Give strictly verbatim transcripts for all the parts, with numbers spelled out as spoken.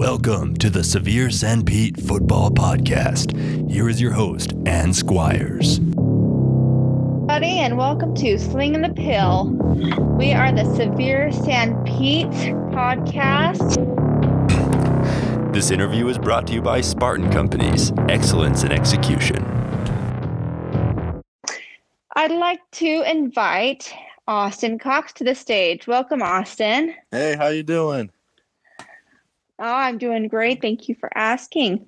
Welcome to the Sevier Sanpete Football Podcast. Here is your host, Ann Squires. Everybody, and welcome to Slinging the Pill. We are the Sevier Sanpete Podcast. This interview is brought to you by Spartan Companies, excellence in execution. I'd like to invite Austin Cox to the stage. Welcome, Austin. Hey, how you doing? Oh, I'm doing great. Thank you for asking.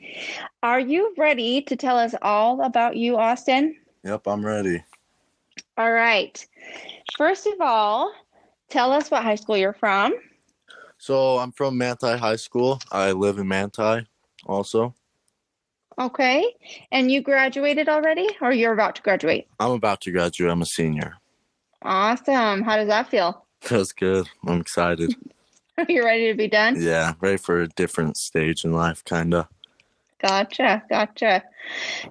Are you ready to tell us all about you, Austin? Yep, I'm ready. All right. First of all, tell us what high school you're from. So I'm from Manti High School. I live in Manti also. Okay. And you graduated already, or you're about to graduate? I'm about to graduate. I'm a senior. Awesome. How does that feel? Feels good. I'm excited. You're ready to be done? Yeah, ready for a different stage in life, kind of. Gotcha, gotcha.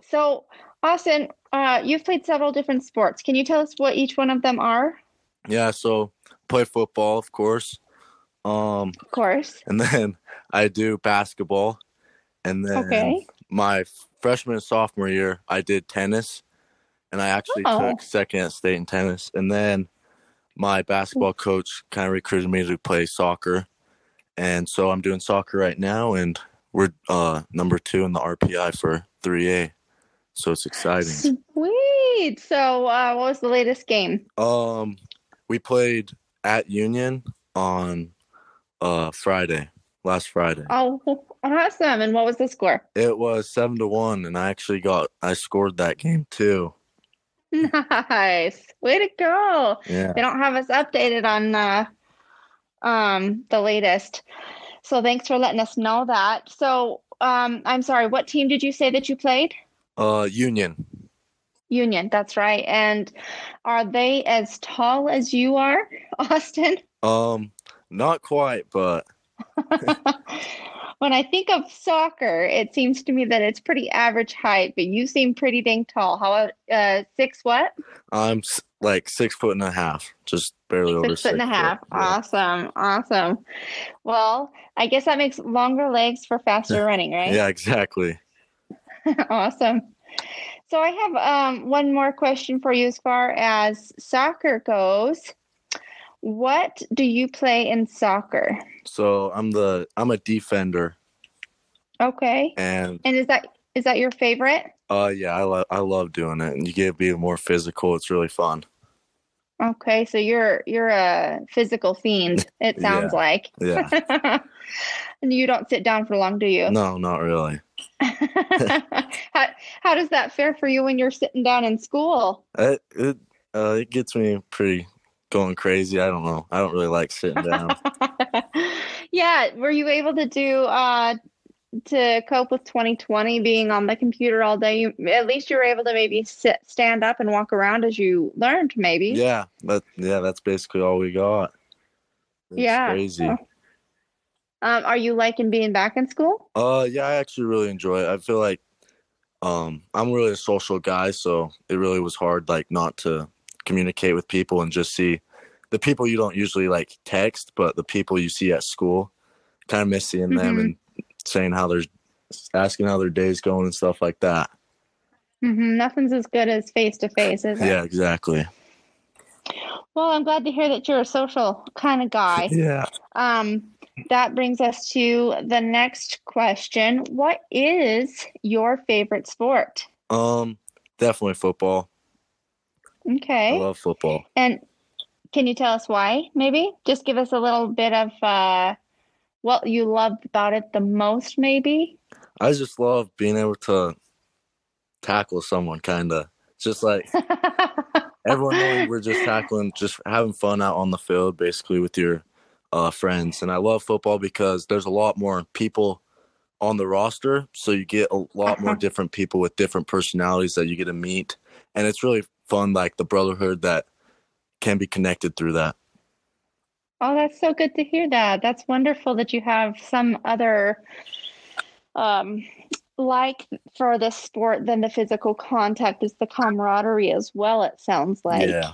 So, Austin, uh, you've played several different sports. Can you tell us what each one of them are? Yeah, so play football, of course. Um, of course. And then I do basketball. And then okay. my freshman and sophomore year, I did tennis. And I actually oh. took second at state in tennis. And then my basketball coach kind of recruited me to play soccer, and so I'm doing soccer right now, and we're uh, number two in the R P I for three A, so it's exciting. Sweet! So uh, what was the latest game? Um, we played at Union on uh, Friday, last Friday. Oh, awesome! And what was the score? It was seven to one, and I actually got I scored that game too. Nice. Way to go. Yeah. They don't have us updated on uh, um, the latest. So thanks for letting us know that. So um, I'm sorry, what team did you say that you played? Uh, Union. Union, that's right. And are they as tall as you are, Austin? Um, not quite, but... When I think of soccer, it seems to me that it's pretty average height, but you seem pretty dang tall. How uh, six what? I'm like six foot and a half, just barely six over six foot and a half. Foot. Awesome, yeah. awesome. Well, I guess that makes longer legs for faster running, right? Yeah, exactly. Awesome. So I have um, one more question for you as far as soccer goes. What do you play in soccer? So I'm the I'm a defender. Okay. And and is that is that your favorite? Uh yeah, I love I love doing it, and you get to be more physical. It's really fun. Okay, so you're you're a physical fiend. It sounds yeah. like. Yeah. And you don't sit down for long, do you? No, not really. how how does that fare for you when you're sitting down in school? It it uh, it gets me pretty. Going crazy. I don't know. I don't really like sitting down. Yeah. Were you able to do, uh, to cope with twenty twenty being on the computer all day? You, at least you were able to maybe sit, stand up and walk around as you learned, maybe. Yeah. That, yeah. That's basically all we got. It's yeah. crazy. Oh. Um, are you liking being back in school? Uh, yeah, I actually really enjoy it. I feel like, um, I'm really a social guy, so it really was hard, like, not to communicate with people and just see the people you don't usually like text, but the people you see at school, kind of miss seeing mm-hmm. them and saying how they're asking how their day's going and stuff like that. Mm-hmm. Nothing's as good as face to face, is it? Yeah, exactly. Well, I'm glad to hear that you're a social kind of guy. Yeah. Um, that brings us to the next question. What is your favorite sport? Um, definitely football. Okay. I love football. And can you tell us why, maybe? Just give us a little bit of uh, what you love about it the most, maybe? I just love being able to tackle someone, kind of. Just like everyone knows we're just tackling, just having fun out on the field, basically, with your uh, friends. And I love football because there's a lot more people on the roster, so you get a lot uh-huh. more different people with different personalities that you get to meet. And it's really fun, like the brotherhood that can be connected through that. Oh, that's so good to hear that. That's wonderful that you have some other um, like for the sport than the physical contact is the camaraderie as well, it sounds like. Yeah.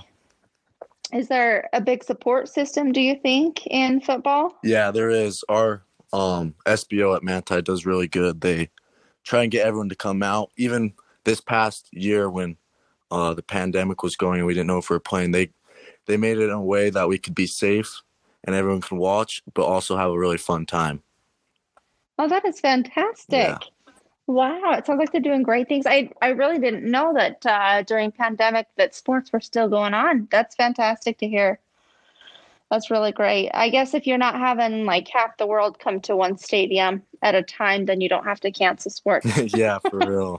Is there a big support system, do you think, in football? Yeah, there is. Our um, S B O at Manti does really good. They try and get everyone to come out. Even this past year when uh, the pandemic was going and we didn't know if we were playing, they they made it in a way that we could be safe and everyone can watch, but also have a really fun time. Oh, that is fantastic. Yeah. Wow. It sounds like they're doing great things. I, I really didn't know that uh, during pandemic that sports were still going on. That's fantastic to hear. That's really great. I guess if you're not having like half the world come to one stadium at a time, then you don't have to cancel sports. Yeah, for real.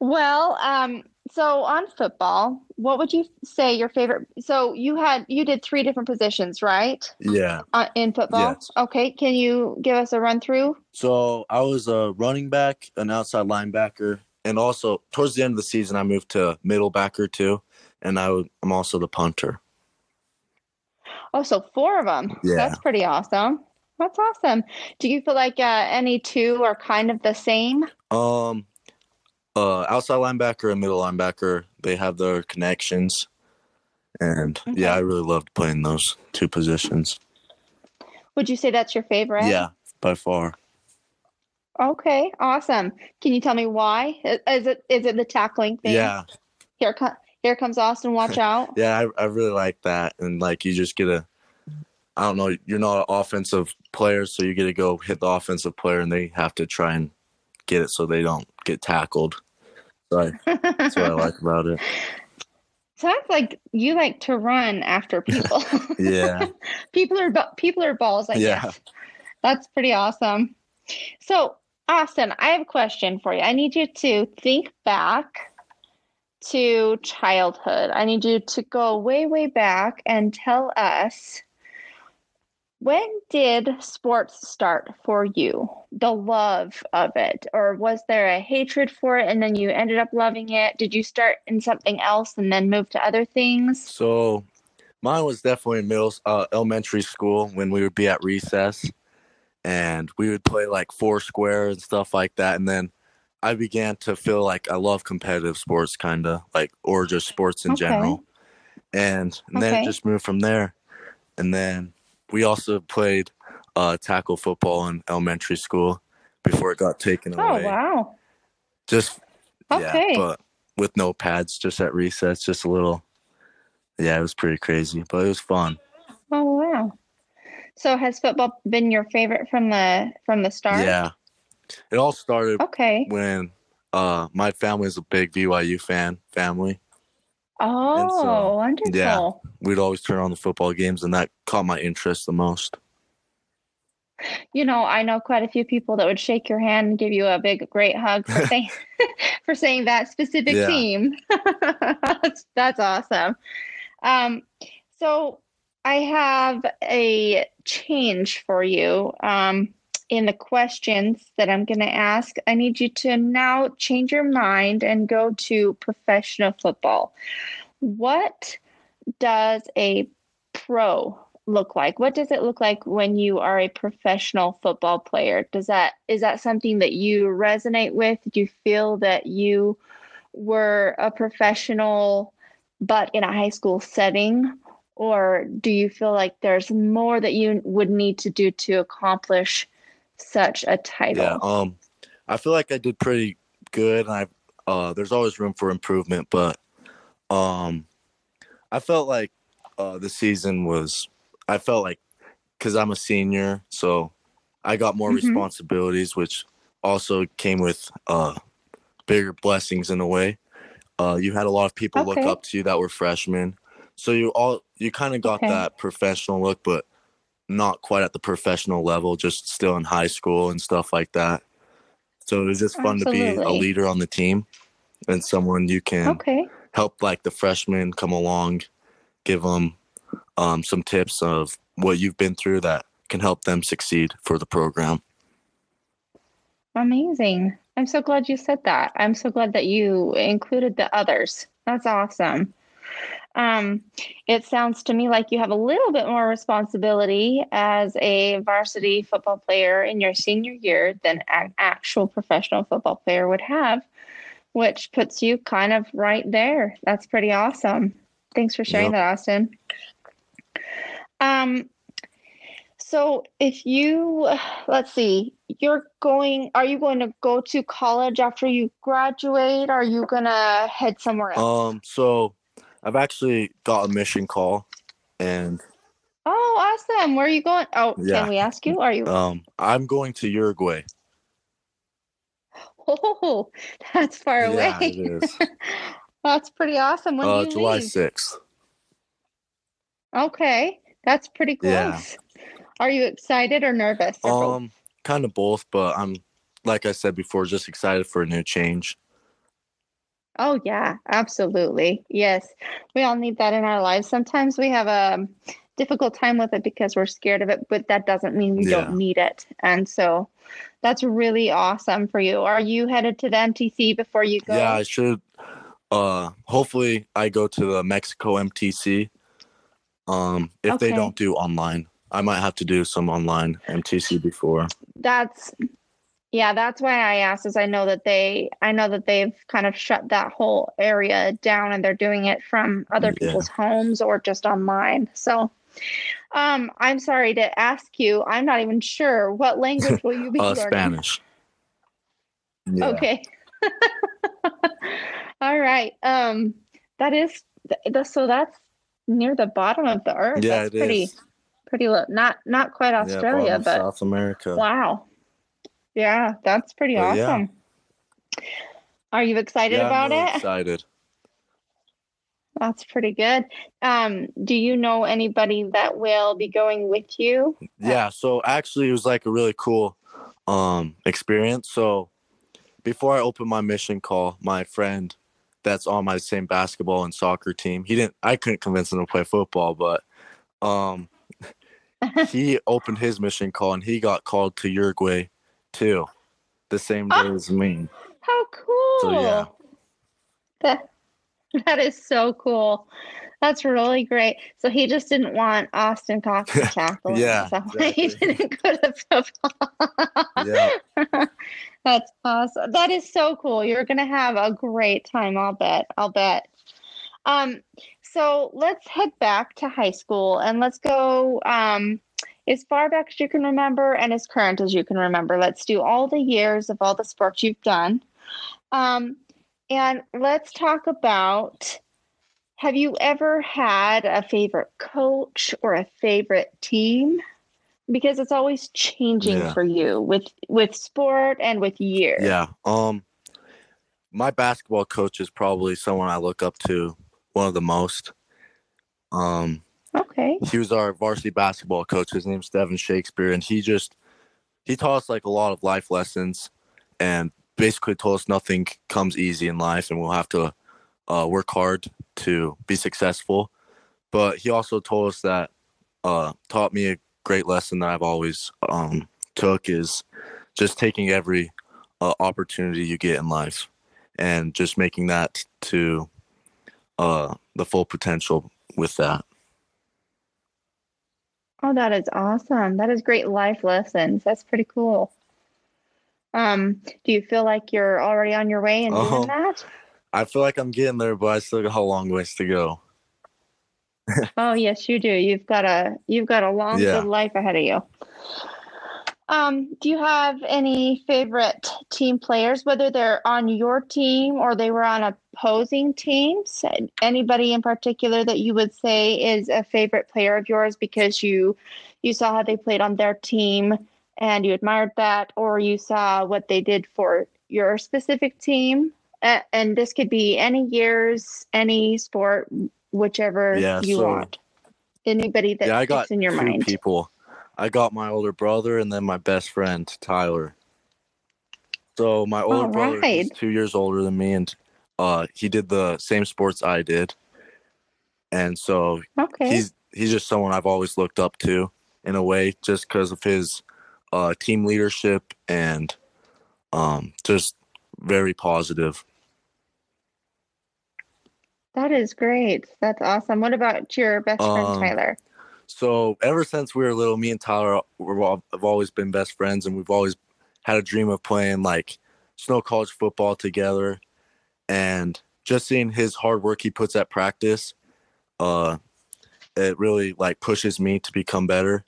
Well, um, so on football, what would you say your favorite? So you had, you did three different positions, right? Yeah. Uh, in football. Yes. Okay. Can you give us a run through? So I was a running back, an outside linebacker, and also towards the end of the season, I moved to middle backer too. And I w- I'm also the punter. Oh, so four of them. Yeah. That's pretty awesome. That's awesome. Do you feel like uh, any two are kind of the same? Um, uh, outside linebacker and middle linebacker, they have their connections. And, okay. yeah, I really loved playing those two positions. Would you say that's your favorite? Yeah, by far. Okay, awesome. Can you tell me why? Is it is it the tackling thing? Yeah. Here comes. Here comes Austin, watch out. yeah, I, I really like that. And, like, you just get a – I don't know, you're not an offensive player, so you get to go hit the offensive player, and they have to try and get it so they don't get tackled. So I, that's what I like about it. Sounds like you like to run after people. yeah. people are people are balls, I yeah. guess. That's pretty awesome. So, Austin, I have a question for you. I need you to think back to childhood. I need you to go way, way back and tell us, when did sports start for you? The love of it, or was there a hatred for it and then you ended up loving it? Did you start in something else and then move to other things? So mine was definitely in middle, uh, elementary school when we would be at recess and we would play like four square and stuff like that. And then I began to feel like I love competitive sports, kind of, like, or just sports in okay. general. And, and okay. then just moved from there. And then we also played uh, tackle football in elementary school before it got taken oh, away. Oh, wow. Just, okay. yeah, but with no pads, just at recess, just a little, yeah, it was pretty crazy, but it was fun. Oh, wow. So has football been your favorite from the from the start? Yeah. It all started okay. when uh, my family is a big B Y U fan family. Oh, so, wonderful. Yeah, we'd always turn on the football games, and that caught my interest the most. You know, I know quite a few people that would shake your hand and give you a big, great hug for saying, for saying that specific yeah. team. that's, that's awesome. Um, so I have a change for you. Um In the questions that I'm going to ask, I need you to now change your mind and go to professional football. What does a pro look like? What does it look like when you are a professional football player? Does that, is that something that you resonate with? Do you feel that you were a professional but in a high school setting? Or do you feel like there's more that you would need to do to accomplish such a title? Yeah, um, I feel like I did pretty good, and I uh, there's always room for improvement, but um, I felt like uh, the season was, I felt like, because I'm a senior, so I got more mm-hmm. responsibilities, which also came with uh, bigger blessings in a way. Uh, you had a lot of people okay. look up to you that were freshmen, so you all you kind of got okay. that professional look, but not quite at the professional level, just still in high school and stuff like that. So it was just fun Absolutely. to be a leader on the team and someone you can okay. help, like the freshmen come along, give them um, some tips of what you've been through that can help them succeed for the program. Amazing. I'm so glad you said that. I'm so glad that you included the others. That's awesome. Um, it sounds to me like you have a little bit more responsibility as a varsity football player in your senior year than an actual professional football player would have, which puts you kind of right there. That's pretty awesome. Thanks for sharing yep. that, Austin. Um, So if you, let's see, you're going, are you going to go to college after you graduate? Or are you going to head somewhere else? Um, so I've actually got a mission call and. Oh, awesome. Where are you going? Oh, yeah. Can we ask you? Are you? Um, I'm going to Uruguay. Oh, that's far yeah, away. It is. That's pretty awesome. When uh, do you July leave? sixth. Okay. That's pretty close. Yeah. Are you excited or nervous? Or um, both? Kind of both, but I'm, like I said before, just excited for a new change. Oh, yeah, absolutely. Yes. We all need that in our lives. Sometimes we have a difficult time with it because we're scared of it, but that doesn't mean we yeah. don't need it. And so that's really awesome for you. Are you headed to the M T C before you go? Yeah, I should. Uh, hopefully I go to the Mexico M T C. Um, if okay. they don't do online, I might have to do some online M T C before. That's, yeah, that's why I asked, is I know that they, I know that they've kind of shut that whole area down and they're doing it from other yeah. people's homes or just online. So, um, I'm sorry to ask you, I'm not even sure what language will you be uh, learning? Spanish. Yeah. Okay. All right. Um, that is, so that's near the bottom of the earth. Yeah, that's it pretty, is. Pretty low. Not not quite Australia, yeah, but South America. Wow. Yeah, that's pretty but awesome. Yeah. Are you excited yeah, about I'm really it? Excited. That's pretty good. Um, do you know anybody that will be going with you? Yeah, so actually it was like a really cool um experience. So before I opened my mission call, my friend that's on my same basketball and soccer team, he didn't I couldn't convince him to play football, but um he opened his mission call and he got called to Uruguay too, the same day oh, as me. How cool! So, yeah, that that is so cool. That's really great. So he just didn't want Austin Cox to tackle. Yeah, so exactly. He didn't go to football. Yeah, that's awesome. That is so cool. You're gonna have a great time. I'll bet. I'll bet. Um. So let's head back to high school and let's go um, as far back as you can remember and as current as you can remember. Let's do all the years of all the sports you've done. Um, and let's talk about, have you ever had a favorite coach or a favorite team? Because it's always changing yeah. for you with, with sport and with year. Yeah. Um, my basketball coach is probably someone I look up to. One of the most. Um, okay. He was our varsity basketball coach. His name's Devin Shakespeare, and he just he taught us like a lot of life lessons, and basically told us nothing comes easy in life, and we'll have to uh, work hard to be successful. But he also told us that uh, taught me a great lesson that I've always um, took is just taking every uh, opportunity you get in life, and just making that to Uh, the full potential with that. Oh, that is awesome. That is great life lessons. That's pretty cool. Um, do you feel like you're already on your way in doing um, that? I feel like I'm getting there, but I still got a long ways to go. Oh, yes, you do. You've got a you've got a long yeah. good life ahead of you. Um, do you have any favorite team players, whether they're on your team or they were on opposing teams? Anybody in particular that you would say is a favorite player of yours because you you saw how they played on their team and you admired that, or you saw what they did for your specific team? Uh, and this could be any years, any sport, whichever yeah, you so, want. Anybody that yeah, I got in your two mind. People. I got my older brother and then my best friend, Tyler. So my older right. brother is two years older than me, and uh, he did the same sports I did. And so okay. he's he's just someone I've always looked up to in a way, just because of his uh, team leadership and um, just very positive. That is great. That's awesome. What about your best friend, um, Tyler? So ever since we were little, me and Tyler have always been best friends, and we've always had a dream of playing like snow college football together. And just seeing his hard work he puts at practice, uh, it really like pushes me to become better.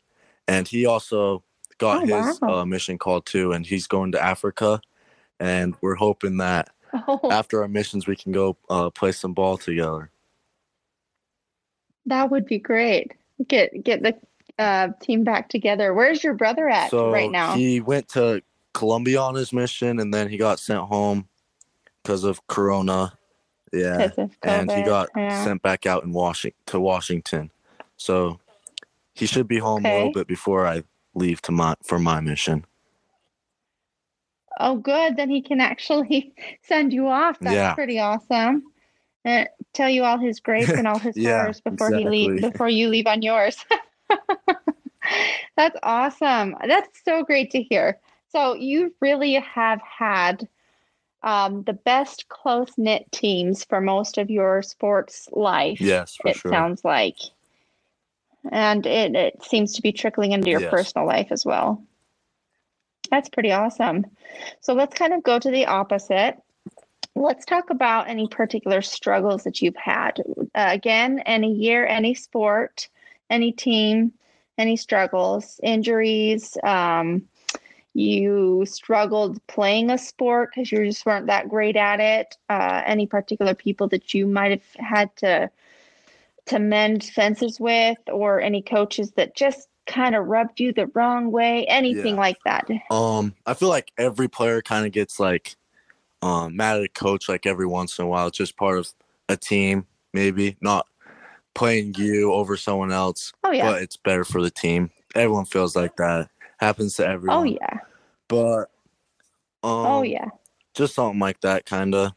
And he also got oh, his wow. uh, mission called too, and he's going to Africa. And we're hoping that oh. after our missions, we can go uh, play some ball together. That would be great. Get get the uh, team back together. Where's your brother at so right now? He went to Columbia on his mission, and then he got sent home because of Corona. Yeah, of and he got yeah. sent back out in Washington to Washington. So he should be home okay. a little bit before I leave to my for my mission. Oh, good. Then he can actually send you off. That's yeah. pretty awesome. And tell you all his grades and all his yeah, scores before exactly. he leave, before you leave on yours. That's awesome. That's so great to hear. So you really have had um, the best close-knit teams for most of your sports life. Yes, for it sure. It sounds like. And it, it seems to be trickling into your yes. personal life as well. That's pretty awesome. So let's kind of go to the opposite. Let's talk about any particular struggles that you've had. Uh, again, any year, any sport, any team, any struggles, injuries. Um, you struggled playing a sport because you just weren't that great at it. Uh, any particular people that you might have had to to mend fences with, or any coaches that just kind of rubbed you the wrong way, anything yeah. like that. Um, I feel like every player kind of gets like, Um, mad at a coach like every once in a while. It's just part of a team, maybe not playing you over someone else, oh, yeah. but it's better for the team. Everyone feels like that. Happens to everyone. Oh yeah. But um, oh yeah, just something like that, kind of.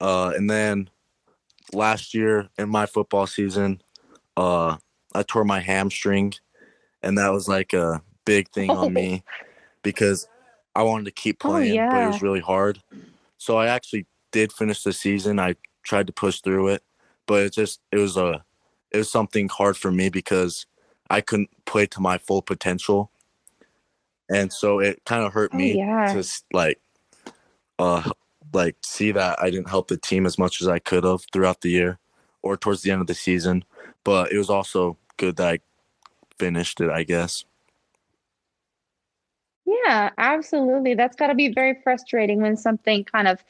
Uh, and then last year in my football season, uh, I tore my hamstring, and that was like a big thing oh. on me because I wanted to keep playing, oh, yeah. but it was really hard. So I actually did finish the season. I tried to push through it, but it just it was a it was something hard for me because I couldn't play to my full potential, and so it kind of hurt me oh, yeah. to like uh like see that I didn't help the team as much as I could have throughout the year or towards the end of the season. But it was also good that I finished it, I guess. Yeah, absolutely. That's got to be very frustrating when something kind of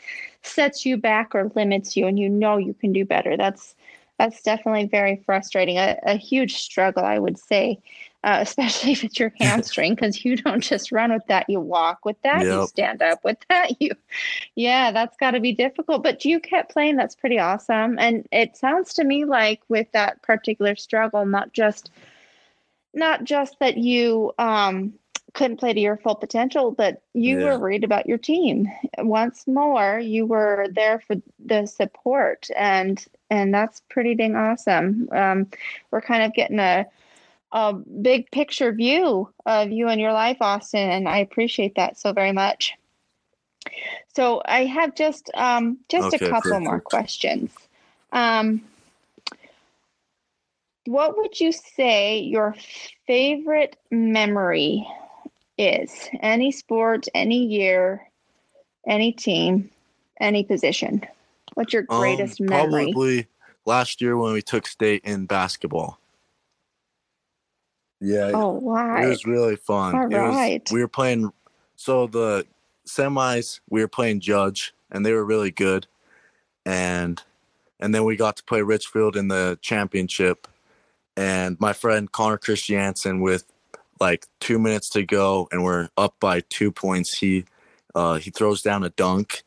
sets you back or limits you and you know you can do better. That's that's definitely very frustrating. A, a huge struggle, I would say, uh, especially if it's your hamstring, because you don't just run with that. You walk with that. Yep. You stand up with that. You, Yeah, that's got to be difficult. But you kept playing. That's pretty awesome. And it sounds to me like with that particular struggle, not just not just that you um, – couldn't play to your full potential, but you yeah. were worried about your team. Once more, you were there for the support, and and that's pretty dang awesome. Um, we're kind of getting a a big picture view of you and your life, Austin, and I appreciate that so very much. So I have just um, just okay, a couple perfect. more questions. Um, what would you say your favorite memory is? Any sport, any year, any team, any position. What's your greatest um, memory? Probably last year when we took state in basketball. Yeah. Oh, wow. It was really fun. All right. Was, we were playing, so the semis, we were playing Judge, and they were really good. And and then we got to play Richfield in the championship. And my friend Connor Christiansen with like two minutes to go, and we're up by two points. He uh, he throws down a dunk,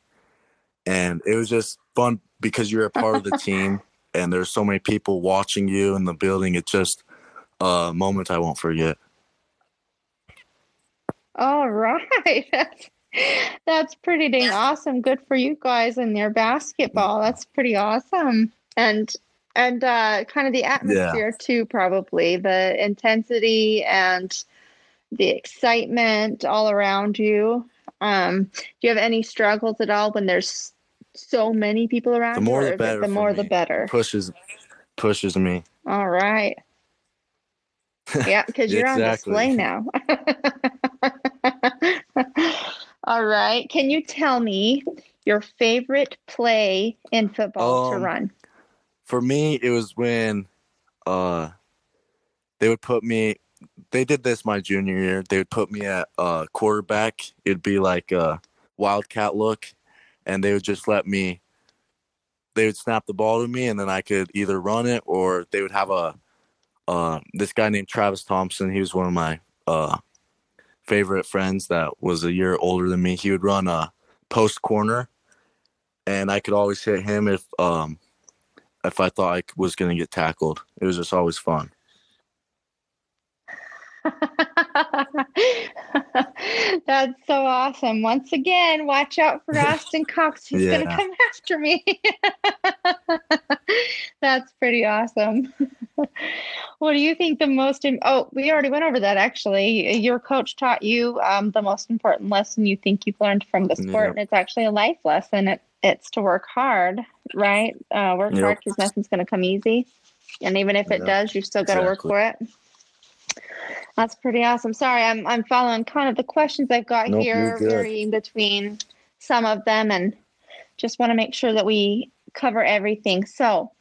and it was just fun because you're a part of the team, and there's so many people watching you in the building. It's just a moment I won't forget. All right, that's that's pretty dang awesome. Good for you guys in their basketball. That's pretty awesome, and. And uh, kind of the atmosphere, yeah. too, probably. The intensity and the excitement all around you. Um, do you have any struggles at all when there's so many people around you? The more you, the better. The more the better. Pushes, pushes me. All right. Yeah, because you're exactly. on display now. All right. Can you tell me your favorite play in football um, to run? For me, it was when uh, they would put me they did this my junior year. They would put me at uh, quarterback. It'd be like a wildcat look, and they would just let me – they would snap the ball to me, and then I could either run it or they would have a uh, – this guy named Travis Thompson. He was one of my uh, favorite friends that was a year older than me. He would run a post corner, and I could always hit him if um, if I thought I was going to get tackled. It was just always fun. That's so awesome. Once again, watch out for Austin Cox. He's yeah. going to come after me. That's pretty awesome. What do you think the most Im- – oh, we already went over that, actually. Your coach taught you um, the most important lesson you think you've learned from the sport, yep. and it's actually a life lesson. It, it's to work hard, right? Uh, work yep. hard because nothing's going to come easy. And even if it yep. does, you've still got to exactly. work for it. That's pretty awesome. Sorry, I'm I'm following kind of the questions I've got nope, here, varying between some of them, and just want to make sure that we cover everything. So,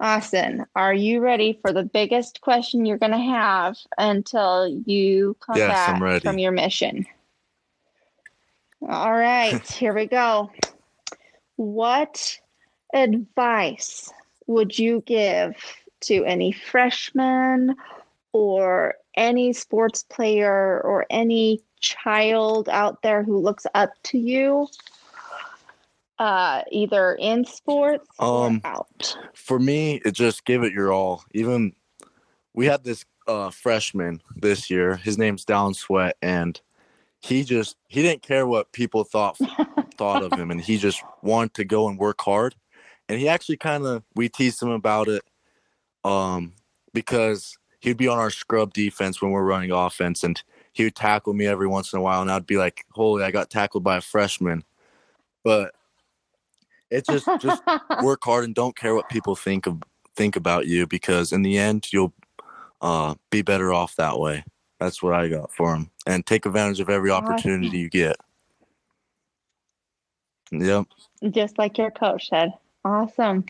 Austin, are you ready for the biggest question you're going to have until you come yes, back I'm ready. From your mission? All right, here we go. What advice would you give to any freshman or any sports player or any child out there who looks up to you, uh, either in sports um, or out? For me, it just give it your all. Even we had this uh, freshman this year. His name's Dallin Sweat, and he just he didn't care what people thought thought of him, and he just wanted to go and work hard. And he actually kind of we teased him about it um, because. He'd be on our scrub defense when we're running offense, and he would tackle me every once in a while, and I'd be like, holy, I got tackled by a freshman. But it's just just work hard and don't care what people think of think about you, because in the end you'll uh, be better off that way. That's what I got for him. And take advantage of every opportunity you get. Yep. Just like your coach said. Awesome.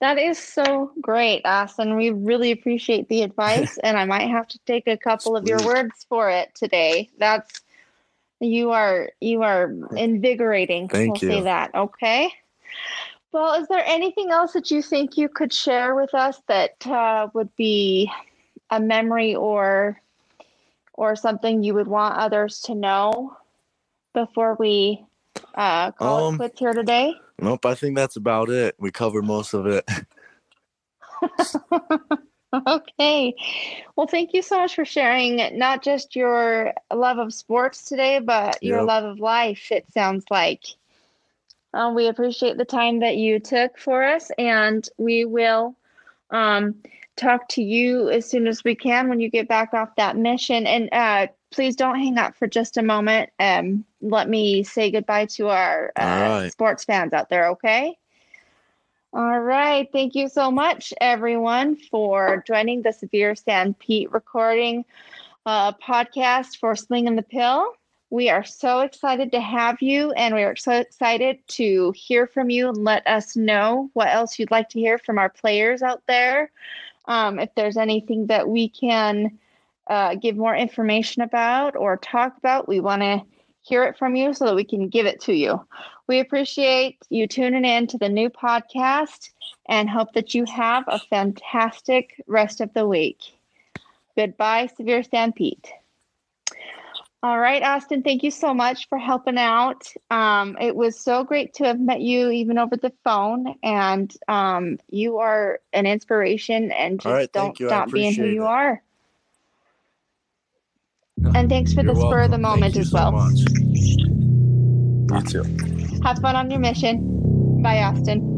That is so great, Austin. We really appreciate the advice, and I might have to take a couple of your words for it today. That's you are you are invigorating. Thank we'll you. Say that, okay? Well, is there anything else that you think you could share with us that uh, would be a memory or or something you would want others to know before we uh, call um, it quits here today? Nope, I think that's about it. We covered most of it. Okay. Well, thank you so much for sharing not just your love of sports today, but your yep. love of life, it sounds like. Um, we appreciate the time that you took for us, and we will um, talk to you as soon as we can when you get back off that mission. And uh, please don't hang up for just a moment. Um, let me say goodbye to our uh, right. sports fans out there, okay? All right. Thank you so much, everyone, for joining the Sevier Sanpete recording uh, podcast for Slinging the Pill. We are so excited to have you, and we are so excited to hear from you. Let us know what else you'd like to hear from our players out there. Um, if there's anything that we can Uh, give more information about or talk about, we want to hear it from you so that we can give it to you. We appreciate you tuning in to the new podcast and hope that you have a fantastic rest of the week. Goodbye, Sevier Sanpete. All right, Austin, thank you so much for helping out. Um, it was so great to have met you even over the phone, and um, you are an inspiration, and just right, don't stop being who you it. Are. And thanks for You're the spur welcome. Of the moment as so well. Much. Me too. Have fun on your mission. Bye, Austin.